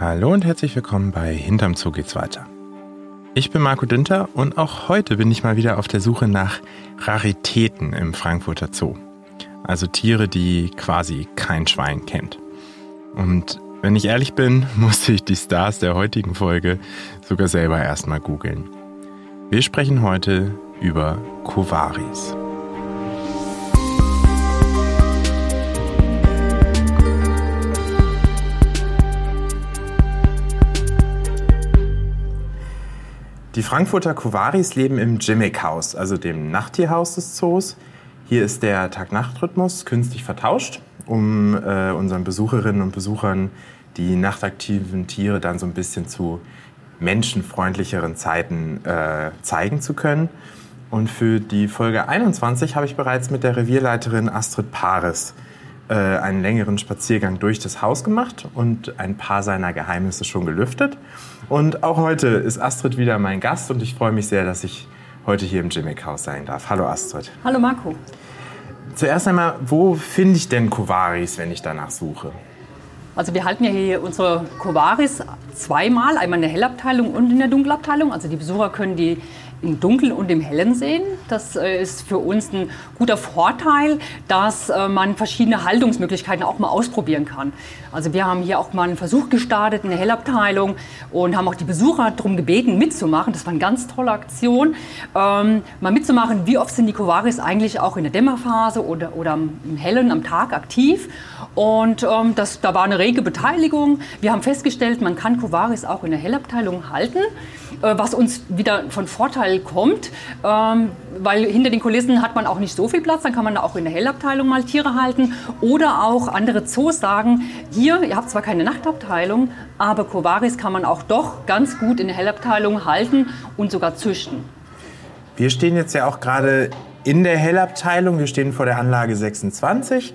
Hallo und herzlich willkommen bei Hinterm Zoo geht's weiter. Ich bin Marco Dinter und auch heute bin ich mal wieder auf der Suche nach Raritäten im Frankfurter Zoo. Also Tiere, die quasi kein Schwein kennt. Und wenn ich ehrlich bin, musste ich die Stars der heutigen Folge sogar selber erstmal googeln. Wir sprechen heute über Kowaris. Die Frankfurter Kowaris leben im Grzimekhaus, also dem Nachttierhaus des Zoos. Hier ist der Tag-Nacht-Rhythmus künstlich vertauscht, um unseren Besucherinnen und Besuchern die nachtaktiven Tiere dann so ein bisschen zu menschenfreundlicheren Zeiten zeigen zu können. Und für die Folge 21 habe ich bereits mit der Revierleiterin Astrid Parys einen längeren Spaziergang durch das Haus gemacht und ein paar seiner Geheimnisse schon gelüftet. Und auch heute ist Astrid wieder mein Gast und ich freue mich sehr, dass ich heute hier im Grzimekhaus sein darf. Hallo Astrid. Hallo Marco. Zuerst einmal, wo finde ich denn Kowaris, wenn ich danach suche? Also wir halten ja hier unsere Kowaris zweimal, einmal in der Hellabteilung und in der Dunkelabteilung. Also die Besucher können die im Dunkeln und im Hellen sehen. Das ist für uns ein guter Vorteil, dass man verschiedene Haltungsmöglichkeiten auch mal ausprobieren kann. Also wir haben hier auch mal einen Versuch gestartet in der Hellabteilung und haben auch die Besucher darum gebeten, mitzumachen. Das war eine ganz tolle Aktion, mal mitzumachen, wie oft sind die Kowaris eigentlich auch in der Dämmerphase oder im Hellen am Tag aktiv. Und da war eine rege Beteiligung. Wir haben festgestellt, man kann Kowaris auch in der Hellabteilung halten, was uns wieder von Vorteil kommt, weil hinter den Kulissen hat man auch nicht so viel Platz, dann kann man auch in der Hellabteilung mal Tiere halten oder auch andere Zoos sagen, hier, ihr habt zwar keine Nachtabteilung, aber Kowaris kann man auch doch ganz gut in der Hellabteilung halten und sogar züchten. Wir stehen jetzt ja auch gerade in der Hellabteilung, wir stehen vor der Anlage 26.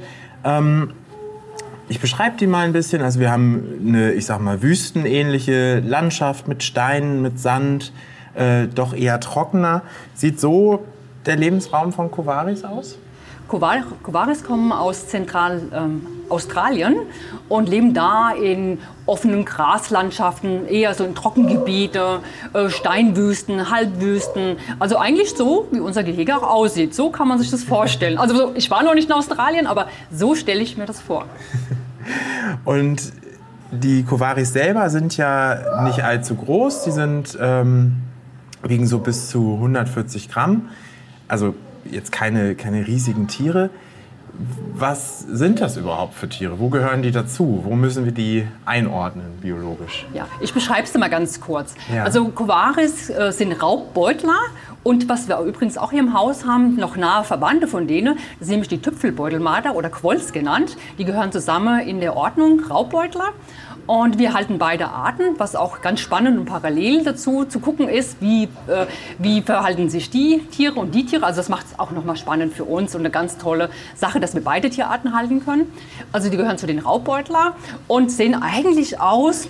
Ich beschreibe die mal ein bisschen. Also wir haben eine, ich sag mal, wüstenähnliche Landschaft mit Steinen, mit Sand, doch eher trockener. Sieht so der Lebensraum von Kowaris aus? Kowaris kommen aus Australien und leben da in offenen Graslandschaften, eher so in Trockengebiete, Steinwüsten, Halbwüsten. Also eigentlich so, wie unser Gehege auch aussieht. So kann man sich das vorstellen. Also ich war noch nicht in Australien, aber so stelle ich mir das vor. Und die Kowaris selber sind ja nicht allzu groß. Die sind, wiegen so bis zu 140 Gramm. Also jetzt keine riesigen Tiere. Was sind das überhaupt für Tiere? Wo gehören die dazu? Wo müssen wir die einordnen, biologisch? Ja, ich beschreibe es mal ganz kurz. Ja. Also Kowaris sind Raubbeutler. Und was wir übrigens auch hier im Haus haben, noch nahe Verwandte von denen, das sind nämlich die Tüpfelbeutelmarder oder Quolls genannt. Die gehören zusammen in der Ordnung Raubbeutler. Und wir halten beide Arten, was auch ganz spannend und parallel dazu zu gucken ist, wie verhalten sich die Tiere und die Tiere. Also das macht es auch nochmal spannend für uns und eine ganz tolle Sache, dass wir beide Tierarten halten können. Also die gehören zu den Raubbeutler und sehen eigentlich aus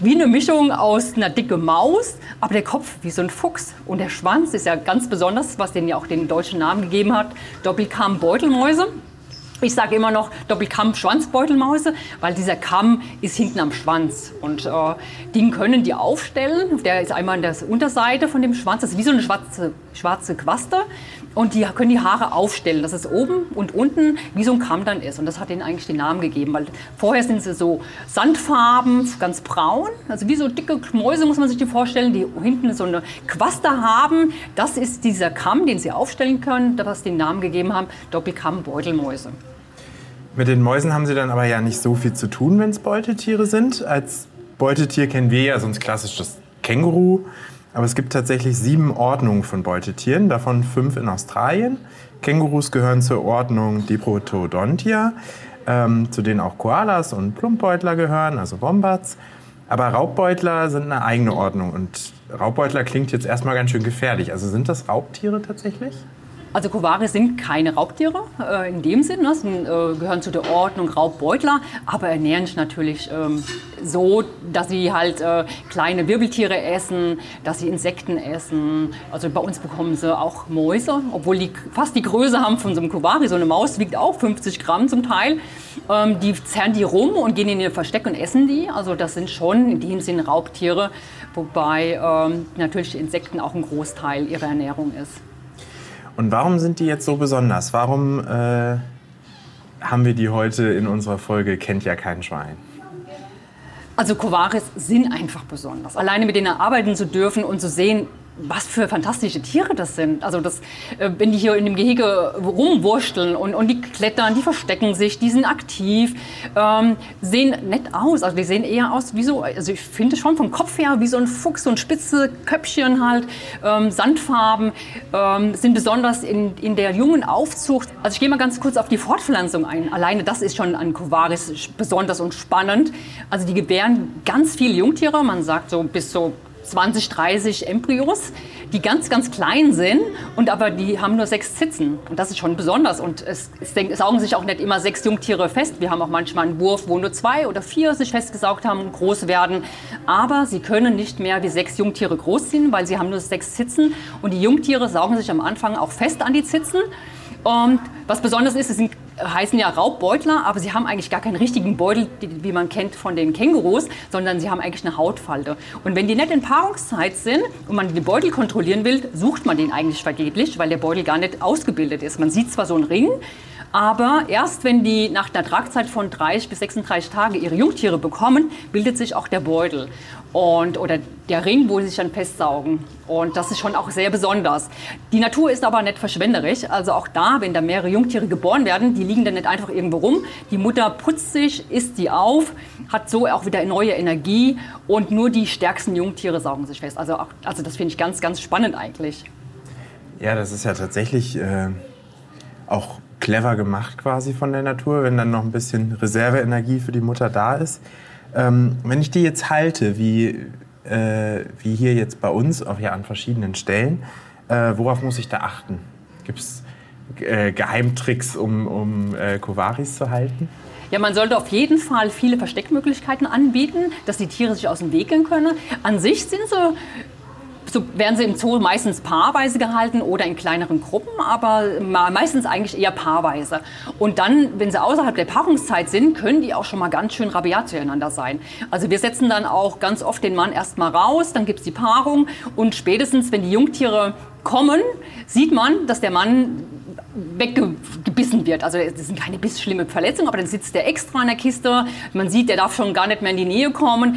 wie eine Mischung aus einer dicken Maus, aber der Kopf wie so ein Fuchs. Und der Schwanz ist ja ganz besonders, was denen ja auch den deutschen Namen gegeben hat, Doppelkamm-Beutelmäuse. Ich sage immer noch Doppelkamm-Schwanzbeutelmäuse, weil dieser Kamm ist hinten am Schwanz. Und den können die aufstellen. Der ist einmal an der Unterseite von dem Schwanz. Das ist wie so eine schwarze Quaste. Und die können die Haare aufstellen, dass es oben und unten wie so ein Kamm dann ist. Und das hat ihnen eigentlich den Namen gegeben. Weil vorher sind sie so sandfarben, ganz braun. Also wie so dicke Mäuse muss man sich die vorstellen, die hinten so eine Quaste haben. Das ist dieser Kamm, den sie aufstellen können, was den Namen gegeben haben, Doppelkamm-Beutelmäuse. Mit den Mäusen haben sie dann aber ja nicht so viel zu tun, wenn es Beutetiere sind. Als Beutetier kennen wir ja sonst klassisch das Känguru. Aber es gibt tatsächlich 7 Ordnungen von Beutetieren, davon 5 in Australien. Kängurus gehören zur Ordnung Diprotodontia, zu denen auch Koalas und Plumpbeutler gehören, also Wombats. Aber Raubbeutler sind eine eigene Ordnung und Raubbeutler klingt jetzt erstmal ganz schön gefährlich. Also sind das Raubtiere tatsächlich? Also Kowaris sind keine Raubtiere in dem Sinn, ne? Sie gehören zu der Ordnung Raubbeutler, aber ernähren sich natürlich so, dass sie halt kleine Wirbeltiere essen, dass sie Insekten essen. Also bei uns bekommen sie auch Mäuse, obwohl die fast die Größe haben von so einem Kowaris. So eine Maus wiegt auch 50 Gramm zum Teil. Die zerren die rum und gehen in ihr Versteck und essen die. Also das sind schon in dem Sinn Raubtiere, wobei natürlich Insekten auch ein Großteil ihrer Ernährung ist. Und warum sind die jetzt so besonders? Warum haben wir die heute in unserer Folge Kennt ja kein Schwein? Also Kowaris sind einfach besonders. Alleine mit denen arbeiten zu dürfen und zu sehen, was für fantastische Tiere das sind. Also das, wenn die hier in dem Gehege rumwurschteln und die klettern, die verstecken sich, die sind aktiv, sehen nett aus. Also die sehen eher aus wie so, also ich finde schon vom Kopf her wie so ein Fuchs, so ein spitze Köpfchen halt, Sandfarben, sind besonders in der jungen Aufzucht. Also ich gehe mal ganz kurz auf die Fortpflanzung ein. Alleine das ist schon an Kowaris besonders und spannend. Also die gebären ganz viele Jungtiere, man sagt so bis so 20, 30 Embryos, die ganz, ganz klein sind, und aber die haben nur 6 Zitzen. Und das ist schon besonders. Und es saugen sich auch nicht immer 6 Jungtiere fest. Wir haben auch manchmal einen Wurf, wo nur 2 oder 4 sich festgesaugt haben und groß werden. Aber sie können nicht mehr wie 6 Jungtiere großziehen, weil sie haben nur 6 Zitzen. Und die Jungtiere saugen sich am Anfang auch fest an die Zitzen. Und was besonders ist, sie heißen ja Raubbeutler, aber sie haben eigentlich gar keinen richtigen Beutel, wie man kennt von den Kängurus, sondern sie haben eigentlich eine Hautfalte. Und wenn die nicht in Paarungszeit sind und man den Beutel kontrollieren will, sucht man den eigentlich vergeblich, weil der Beutel gar nicht ausgebildet ist. Man sieht zwar so einen Ring, aber erst wenn die nach einer Tragzeit von 30 bis 36 Tagen ihre Jungtiere bekommen, bildet sich auch der Beutel oder der Ring, wo sie sich dann festsaugen. Und das ist schon auch sehr besonders. Die Natur ist aber nicht verschwenderisch. Also auch da, wenn da mehrere Jungtiere geboren werden, die liegen dann nicht einfach irgendwo rum. Die Mutter putzt sich, isst die auf, hat so auch wieder neue Energie, und nur die stärksten Jungtiere saugen sich fest. Also das finde ich ganz, ganz spannend eigentlich. Ja, das ist ja tatsächlich auch clever gemacht quasi von der Natur, wenn dann noch ein bisschen Reserveenergie für die Mutter da ist. Wenn ich die jetzt halte, wie hier jetzt bei uns, auch hier an verschiedenen Stellen, worauf muss ich da achten? Gibt es Geheimtricks, um Kowaris zu halten? Ja, man sollte auf jeden Fall viele Versteckmöglichkeiten anbieten, dass die Tiere sich aus dem Weg gehen können. An sich sind so werden sie im Zoo meistens paarweise gehalten oder in kleineren Gruppen, aber meistens eigentlich eher paarweise. Und dann, wenn sie außerhalb der Paarungszeit sind, können die auch schon mal ganz schön rabiat zueinander sein. Also wir setzen dann auch ganz oft den Mann erst mal raus, dann gibt es die Paarung, und spätestens, wenn die Jungtiere kommen, sieht man, dass der Mann weggebissen wird. Also das sind keine schlimme Verletzungen, aber dann sitzt der extra in der Kiste, man sieht, der darf schon gar nicht mehr in die Nähe kommen.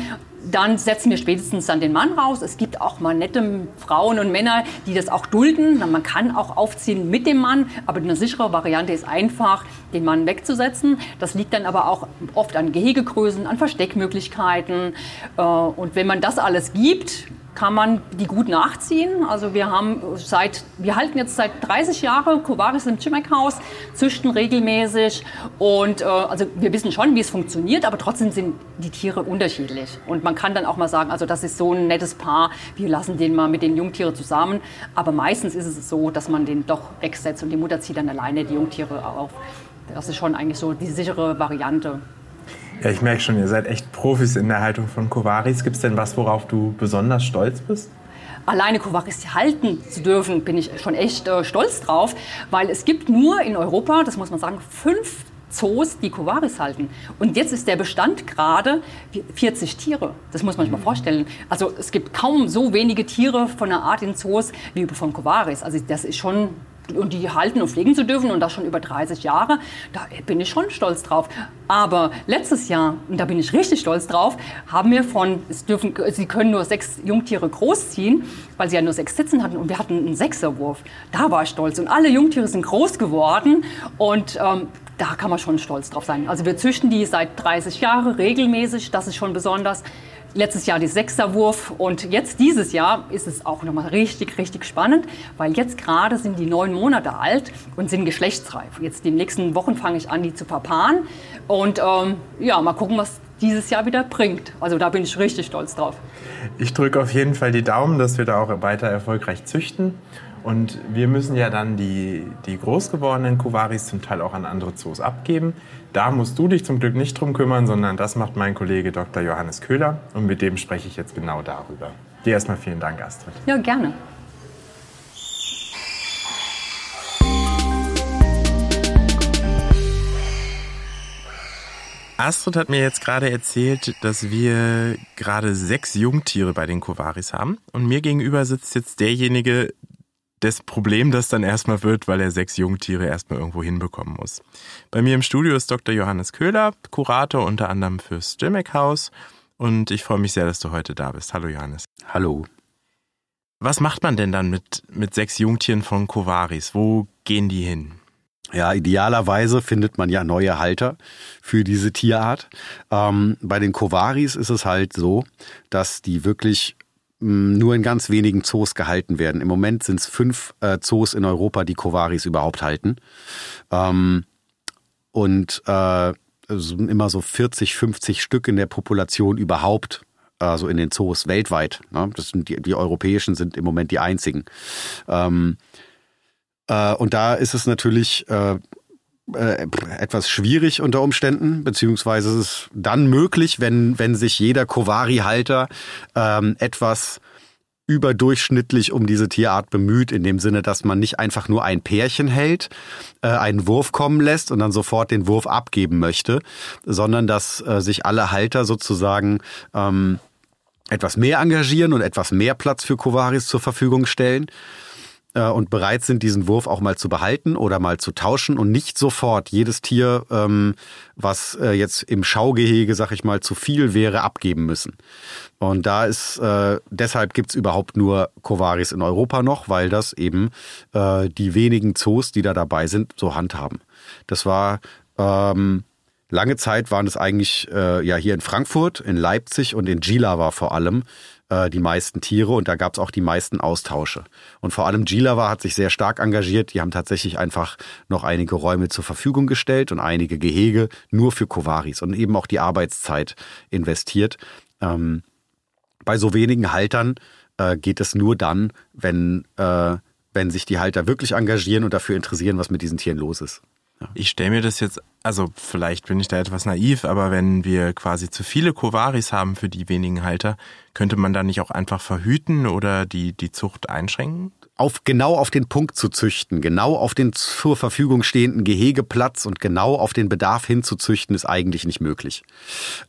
Dann setzen wir spätestens dann den Mann raus. Es gibt auch mal nette Frauen und Männer, die das auch dulden. Man kann auch aufziehen mit dem Mann, aber eine sichere Variante ist einfach, den Mann wegzusetzen. Das liegt dann aber auch oft an Gehegegrößen, an Versteckmöglichkeiten. Und wenn man das alles gibt, kann man die gut nachziehen. Also wir halten jetzt seit 30 Jahren Kowaris im Grzimekhaus, züchten regelmäßig, und also wir wissen schon, wie es funktioniert, aber trotzdem sind die Tiere unterschiedlich. Und man kann dann auch mal sagen, also das ist so ein nettes Paar, wir lassen den mal mit den Jungtieren zusammen, aber meistens ist es so, dass man den doch wegsetzt und die Mutter zieht dann alleine die Jungtiere auf. Das ist schon eigentlich so die sichere Variante. Ja, ich merke schon, ihr seid echt Profis in der Haltung von Kowaris. Gibt es denn was, worauf du besonders stolz bist? Alleine Kowaris halten zu dürfen, bin ich schon echt stolz drauf, weil es gibt nur in Europa, das muss man sagen, 5 Zoos, die Kowaris halten. Und jetzt ist der Bestand gerade 40 Tiere. Das muss man sich mal vorstellen. Also es gibt kaum so wenige Tiere von einer Art in Zoos wie von Kowaris. Also das ist schon... Und die halten und pflegen zu dürfen, und das schon über 30 Jahre, da bin ich schon stolz drauf. Aber letztes Jahr, und da bin ich richtig stolz drauf, haben wir sie können nur 6 Jungtiere großziehen, weil sie ja nur 6 Zitzen hatten, und wir hatten einen 6er-Wurf. Da war ich stolz, und alle Jungtiere sind groß geworden, und da kann man schon stolz drauf sein. Also wir züchten die seit 30 Jahren regelmäßig, das ist schon besonders. Letztes Jahr die 6er-Wurf, und jetzt dieses Jahr ist es auch nochmal richtig, richtig spannend, weil jetzt gerade sind die 9 Monate alt und sind geschlechtsreif. Jetzt in den nächsten Wochen fange ich an, die zu verpaaren, und ja, mal gucken, was dieses Jahr wieder bringt. Also da bin ich richtig stolz drauf. Ich drücke auf jeden Fall die Daumen, dass wir da auch weiter erfolgreich züchten, Und wir müssen ja dann die großgewordenen Kowaris zum Teil auch an andere Zoos abgeben. Da musst du dich zum Glück nicht drum kümmern, sondern das macht mein Kollege Dr. Johannes Köhler. Und mit dem spreche ich jetzt genau darüber. Dir erstmal vielen Dank, Astrid. Ja, gerne. Astrid hat mir jetzt gerade erzählt, dass wir gerade 6 Jungtiere bei den Kowaris haben. Und mir gegenüber sitzt jetzt derjenige, das Problem, das dann erstmal wird, weil er 6 Jungtiere erstmal irgendwo hinbekommen muss. Bei mir im Studio ist Dr. Johannes Köhler, Kurator unter anderem fürs Grzimekhaus. Und ich freue mich sehr, dass du heute da bist. Hallo Johannes. Hallo. Was macht man denn dann mit 6 Jungtieren von Kowaris? Wo gehen die hin? Ja, idealerweise findet man ja neue Halter für diese Tierart. Bei den Kowaris ist es halt so, dass die wirklich nur in ganz wenigen Zoos gehalten werden. Im Moment sind es 5 Zoos in Europa, die Kowaris überhaupt halten. Sind immer so 40, 50 Stück in der Population überhaupt, also in den Zoos weltweit. Ne? Das sind die europäischen sind im Moment die einzigen. Und da ist es natürlich etwas schwierig unter Umständen, beziehungsweise es ist dann möglich, wenn sich jeder Kovari-Halter etwas überdurchschnittlich um diese Tierart bemüht, in dem Sinne, dass man nicht einfach nur ein Pärchen hält, einen Wurf kommen lässt und dann sofort den Wurf abgeben möchte, sondern dass sich alle Halter sozusagen etwas mehr engagieren und etwas mehr Platz für Kowaris zur Verfügung stellen und bereit sind, diesen Wurf auch mal zu behalten oder mal zu tauschen und nicht sofort jedes Tier, was jetzt im Schaugehege, sag ich mal, zu viel wäre, abgeben müssen. Und da ist, deshalb gibt's überhaupt nur Kowaris in Europa noch, weil das eben die wenigen Zoos, die da dabei sind, so handhaben. Das war, lange Zeit waren es eigentlich hier in Frankfurt, in Leipzig und in Jihlava vor allem, die meisten Tiere und da gab es auch die meisten Austausche. Und vor allem Jihlava hat sich sehr stark engagiert. Die haben tatsächlich einfach noch einige Räume zur Verfügung gestellt und einige Gehege nur für Kowaris und eben auch die Arbeitszeit investiert. Bei so wenigen Haltern geht es nur dann, wenn sich die Halter wirklich engagieren und dafür interessieren, was mit diesen Tieren los ist. Ja. Ich stelle mir das jetzt, also vielleicht bin ich da etwas naiv, aber wenn wir quasi zu viele Kowaris haben für die wenigen Halter, könnte man da nicht auch einfach verhüten oder die Zucht einschränken? Genau auf den Punkt zu züchten, genau auf den zur Verfügung stehenden Gehegeplatz und genau auf den Bedarf hinzuzüchten, ist eigentlich nicht möglich.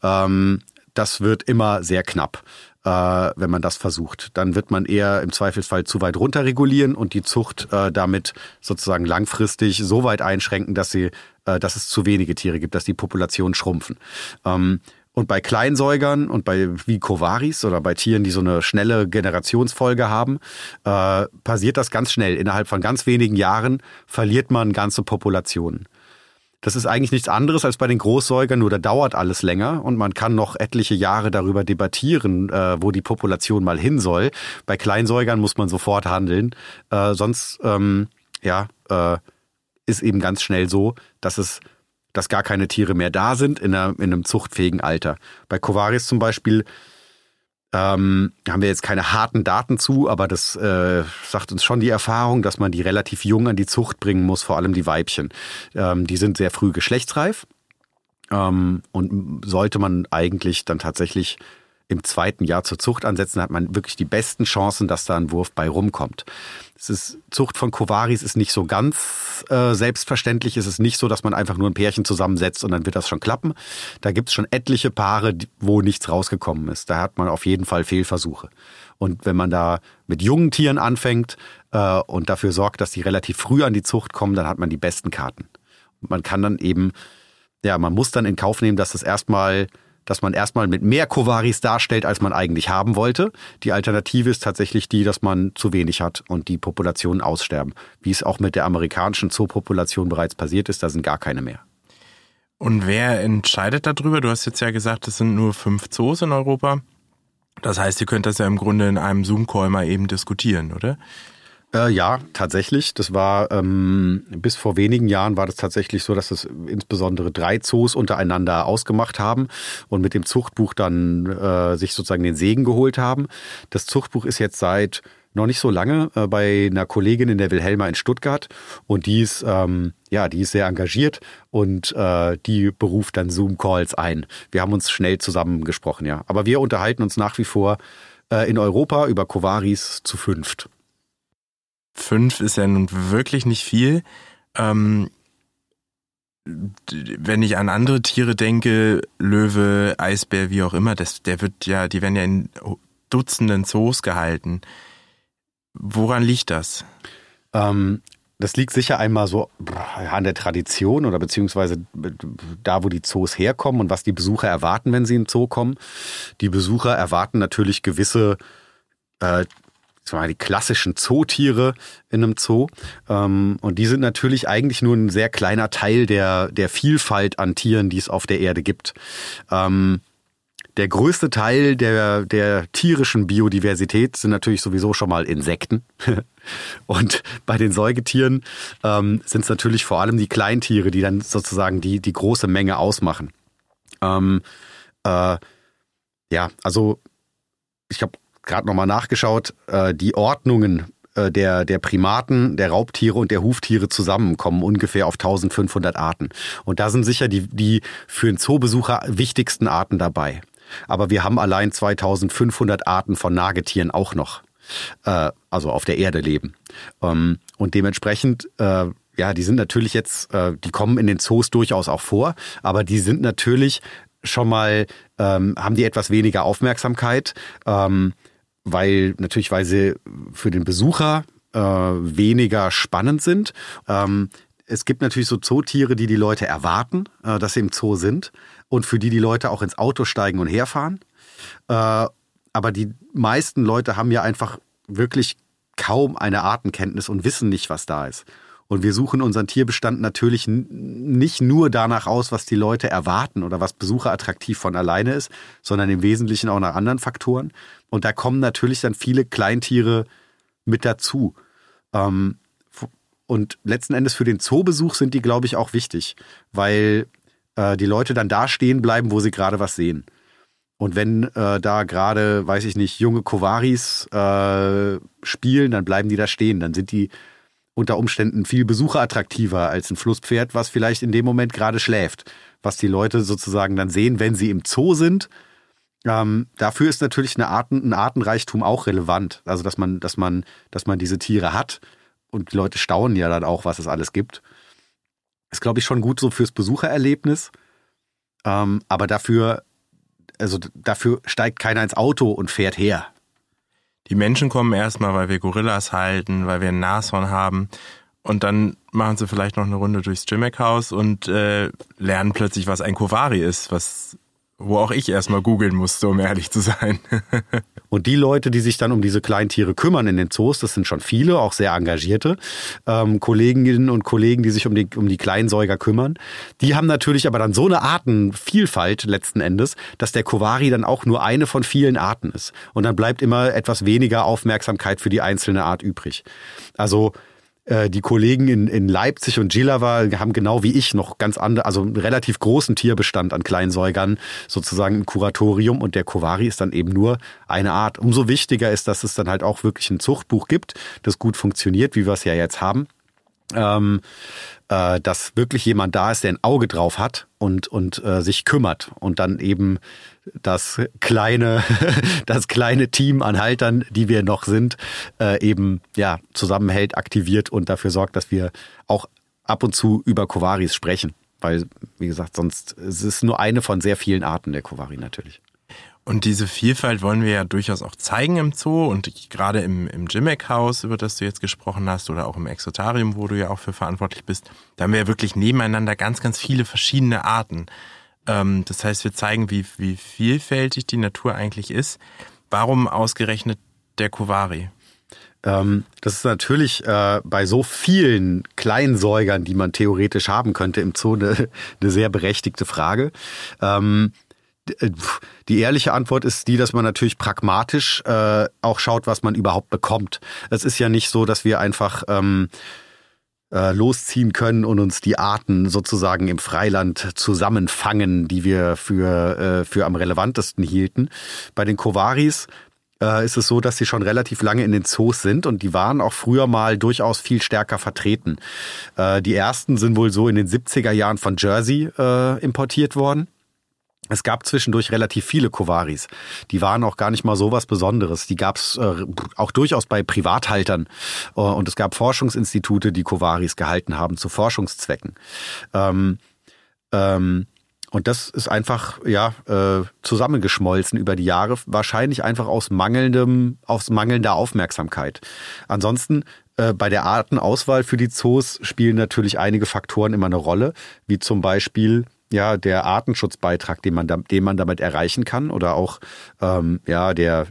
Das wird immer sehr knapp, wenn man das versucht. Dann wird man eher im Zweifelsfall zu weit runter regulieren und die Zucht damit sozusagen langfristig so weit einschränken, dass es zu wenige Tiere gibt, dass die Populationen schrumpfen. Und bei Kleinsäugern und wie Kowaris oder bei Tieren, die so eine schnelle Generationsfolge haben, passiert das ganz schnell. Innerhalb von ganz wenigen Jahren verliert man ganze Populationen. Das ist eigentlich nichts anderes als bei den Großsäugern, nur da dauert alles länger und man kann noch etliche Jahre darüber debattieren, wo die Population mal hin soll. Bei Kleinsäugern muss man sofort handeln, sonst ist eben ganz schnell so, dass gar keine Tiere mehr da sind in einem zuchtfähigen Alter. Bei Kowaris zum Beispiel haben wir jetzt keine harten Daten zu, aber das sagt uns schon die Erfahrung, dass man die relativ jung an die Zucht bringen muss, vor allem die Weibchen. Die sind sehr früh geschlechtsreif und sollte man eigentlich dann tatsächlich im 2. Jahr zur Zucht ansetzen, hat man wirklich die besten Chancen, dass da ein Wurf bei rumkommt. Zucht von Kowaris ist nicht so ganz selbstverständlich. Es ist nicht so, dass man einfach nur ein Pärchen zusammensetzt und dann wird das schon klappen. Da gibt es schon etliche Paare, wo nichts rausgekommen ist. Da hat man auf jeden Fall Fehlversuche. Und wenn man da mit jungen Tieren anfängt und dafür sorgt, dass die relativ früh an die Zucht kommen, dann hat man die besten Karten. Und man kann dann eben, man muss dann in Kauf nehmen, dass man erstmal mit mehr Kowaris darstellt, als man eigentlich haben wollte. Die Alternative ist tatsächlich die, dass man zu wenig hat und die Populationen aussterben. Wie es auch mit der amerikanischen Zoopopulation bereits passiert ist, da sind gar keine mehr. Und wer entscheidet darüber? Du hast jetzt ja gesagt, es sind nur 5 Zoos in Europa. Das heißt, ihr könnt das ja im Grunde in einem Zoom-Call mal eben diskutieren, oder? Ja, tatsächlich. Das war bis vor wenigen Jahren war das tatsächlich so, dass das insbesondere 3 Zoos untereinander ausgemacht haben und mit dem Zuchtbuch dann sich sozusagen den Segen geholt haben. Das Zuchtbuch ist jetzt seit noch nicht so lange bei einer Kollegin in der Wilhelma in Stuttgart und die ist, die ist sehr engagiert und die beruft dann Zoom-Calls ein. Wir haben uns schnell zusammengesprochen, ja. Aber wir unterhalten uns nach wie vor in Europa über Kowaris zu 5. 5 ist ja nun wirklich nicht viel. Wenn ich an andere Tiere denke, Löwe, Eisbär, wie auch immer, die werden ja in Dutzenden Zoos gehalten. Woran liegt das? Das liegt sicher einmal so an der Tradition oder beziehungsweise da, wo die Zoos herkommen und was die Besucher erwarten, wenn sie in den Zoo kommen. Die Besucher erwarten natürlich gewisse, die klassischen Zootiere in einem Zoo. Und die sind natürlich eigentlich nur ein sehr kleiner Teil der Vielfalt an Tieren, die es auf der Erde gibt. Der größte Teil der tierischen Biodiversität sind natürlich sowieso schon mal Insekten. Und bei den Säugetieren sind es natürlich vor allem die Kleintiere, die dann sozusagen die große Menge ausmachen. Also ich habe gerade nochmal nachgeschaut, die Ordnungen der Primaten, der Raubtiere und der Huftiere zusammenkommen ungefähr auf 1500 Arten. Und da sind sicher die für den Zoobesucher wichtigsten Arten dabei. Aber wir haben allein 2500 Arten von Nagetieren auch noch, also auf der Erde leben. Und dementsprechend, die sind natürlich jetzt, die kommen in den Zoos durchaus auch vor, aber die sind natürlich schon mal, haben die etwas weniger Aufmerksamkeit, weil sie für den Besucher weniger spannend sind. Es gibt natürlich so Zootiere, die Leute erwarten, dass sie im Zoo sind und für die Leute auch ins Auto steigen und herfahren. Aber die meisten Leute haben ja einfach wirklich kaum eine Artenkenntnis und wissen nicht, was da ist. Und wir suchen unseren Tierbestand natürlich nicht nur danach aus, was die Leute erwarten oder was Besucher attraktiv von alleine ist, sondern im Wesentlichen auch nach anderen Faktoren. Und da kommen natürlich dann viele Kleintiere mit dazu. Und letzten Endes für den Zoobesuch sind die, glaube ich, auch wichtig, weil die Leute dann da stehen bleiben, wo sie gerade was sehen. Und wenn da gerade, junge Kowaris spielen, dann bleiben die da stehen. Dann sind die unter Umständen viel besucherattraktiver als ein Flusspferd, was vielleicht in dem Moment gerade schläft. Was die Leute sozusagen dann sehen, wenn sie im Zoo sind. Dafür ist natürlich ein Artenreichtum auch relevant. Also dass man diese Tiere hat. Und die Leute staunen ja dann auch, was es alles gibt. Ist, glaube ich, schon gut so fürs Besuchererlebnis. Aber dafür steigt keiner ins Auto und fährt her. Die Menschen kommen erstmal, weil wir Gorillas halten, weil wir ein Nashorn haben. Und dann machen sie vielleicht noch eine Runde durchs Grzimekhaus und lernen plötzlich, was ein Kowari ist, wo auch ich erstmal googeln musste, um ehrlich zu sein. Und die Leute, die sich dann um diese Kleintiere kümmern in den Zoos, das sind schon viele, auch sehr engagierte Kolleginnen und Kollegen, die sich um die Kleinsäuger kümmern. Die haben natürlich aber dann so eine Artenvielfalt letzten Endes, dass der Kowari dann auch nur eine von vielen Arten ist. Und dann bleibt immer etwas weniger Aufmerksamkeit für die einzelne Art übrig. Also die Kollegen in Leipzig und Jihlava haben genau wie ich noch ganz andere, also einen relativ großen Tierbestand an Kleinsäugern, sozusagen im Kuratorium. Und der Kowari ist dann eben nur eine Art. Umso wichtiger ist, dass es dann halt auch wirklich ein Zuchtbuch gibt, das gut funktioniert, wie wir es ja jetzt haben. Dass wirklich jemand da ist, der ein Auge drauf hat und sich kümmert und dann eben das kleine Team an Haltern, die wir noch sind, zusammenhält, aktiviert und dafür sorgt, dass wir auch ab und zu über Kowaris sprechen. Weil, wie gesagt, sonst es ist nur eine von sehr vielen Arten der Kowari natürlich. Und diese Vielfalt wollen wir ja durchaus auch zeigen im Zoo und gerade im Grzimekhaus, über das du jetzt gesprochen hast, oder auch im Exotarium, wo du ja auch für verantwortlich bist, da haben wir ja wirklich nebeneinander ganz, ganz viele verschiedene Arten. Das heißt, wir zeigen, wie vielfältig die Natur eigentlich ist. Warum ausgerechnet der Kowari? Das ist natürlich bei so vielen Kleinsäugern, die man theoretisch haben könnte im Zoo, eine sehr berechtigte Frage. Die ehrliche Antwort ist die, dass man natürlich pragmatisch auch schaut, was man überhaupt bekommt. Es ist ja nicht so, dass wir einfach losziehen können und uns die Arten sozusagen im Freiland zusammenfangen, die wir für am relevantesten hielten. Bei den Kowaris ist es so, dass sie schon relativ lange in den Zoos sind und die waren auch früher mal durchaus viel stärker vertreten. Die ersten sind wohl so in den 70er Jahren von Jersey importiert worden. Es gab zwischendurch relativ viele Kowaris. Die waren auch gar nicht mal so was Besonderes. Die gab es auch durchaus bei Privathaltern. Und es gab Forschungsinstitute, die Kowaris gehalten haben zu Forschungszwecken. Und das ist einfach zusammengeschmolzen über die Jahre, wahrscheinlich einfach aus mangelnder Aufmerksamkeit. Ansonsten bei der Artenauswahl für die Zoos spielen natürlich einige Faktoren immer eine Rolle, wie zum Beispiel der Artenschutzbeitrag, den man damit erreichen kann, oder auch der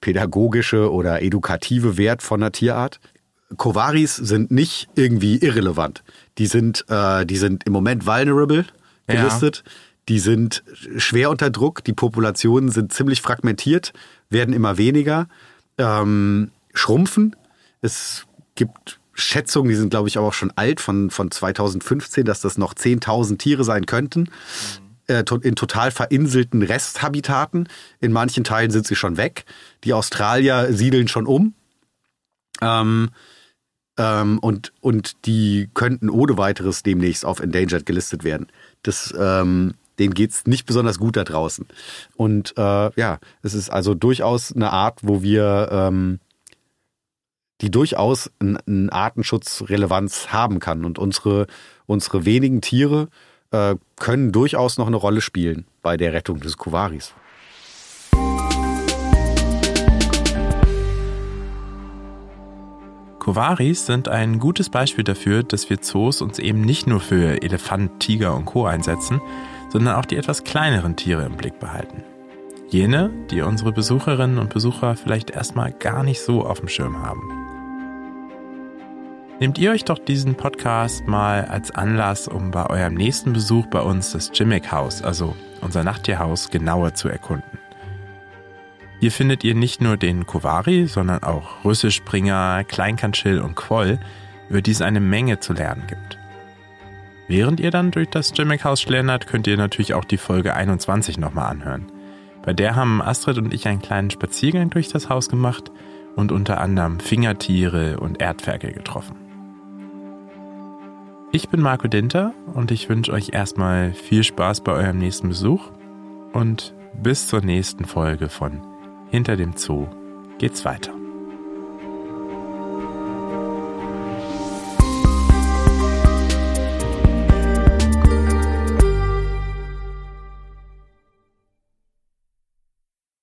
pädagogische oder edukative Wert von einer Tierart. Kowaris sind nicht irgendwie irrelevant. Die sind im Moment vulnerable gelistet. Ja. Die sind schwer unter Druck. Die Populationen sind ziemlich fragmentiert, werden immer weniger, schrumpfen. Es gibt Schätzungen, die sind, glaube ich, auch schon alt, von 2015, dass das noch 10.000 Tiere sein könnten. In total verinselten Resthabitaten. In manchen Teilen sind sie schon weg. Die Australier siedeln schon um. Und die könnten ohne weiteres demnächst auf Endangered gelistet werden. Denen geht's nicht besonders gut da draußen. Und es ist also durchaus eine Art, wo wir die durchaus einen Artenschutzrelevanz haben kann. Und unsere wenigen Tiere können durchaus noch eine Rolle spielen bei der Rettung des Kowaris. Kowaris sind ein gutes Beispiel dafür, dass wir Zoos uns eben nicht nur für Elefant, Tiger und Co. einsetzen, sondern auch die etwas kleineren Tiere im Blick behalten. Jene, die unsere Besucherinnen und Besucher vielleicht erstmal gar nicht so auf dem Schirm haben. Nehmt ihr euch doch diesen Podcast mal als Anlass, um bei eurem nächsten Besuch bei uns das Grzimekhaus, also unser Nachttierhaus, genauer zu erkunden. Hier findet ihr nicht nur den Kowari, sondern auch Rüsselspringer, Kleinkantschill und Quoll, über die es eine Menge zu lernen gibt. Während ihr dann durch das Grzimekhaus schlendert, könnt ihr natürlich auch die Folge 21 nochmal anhören. Bei der haben Astrid und ich einen kleinen Spaziergang durch das Haus gemacht und unter anderem Fingertiere und Erdferkel getroffen. Ich bin Marco Dinter und ich wünsche euch erstmal viel Spaß bei eurem nächsten Besuch und bis zur nächsten Folge von Hinter dem Zoo geht's weiter.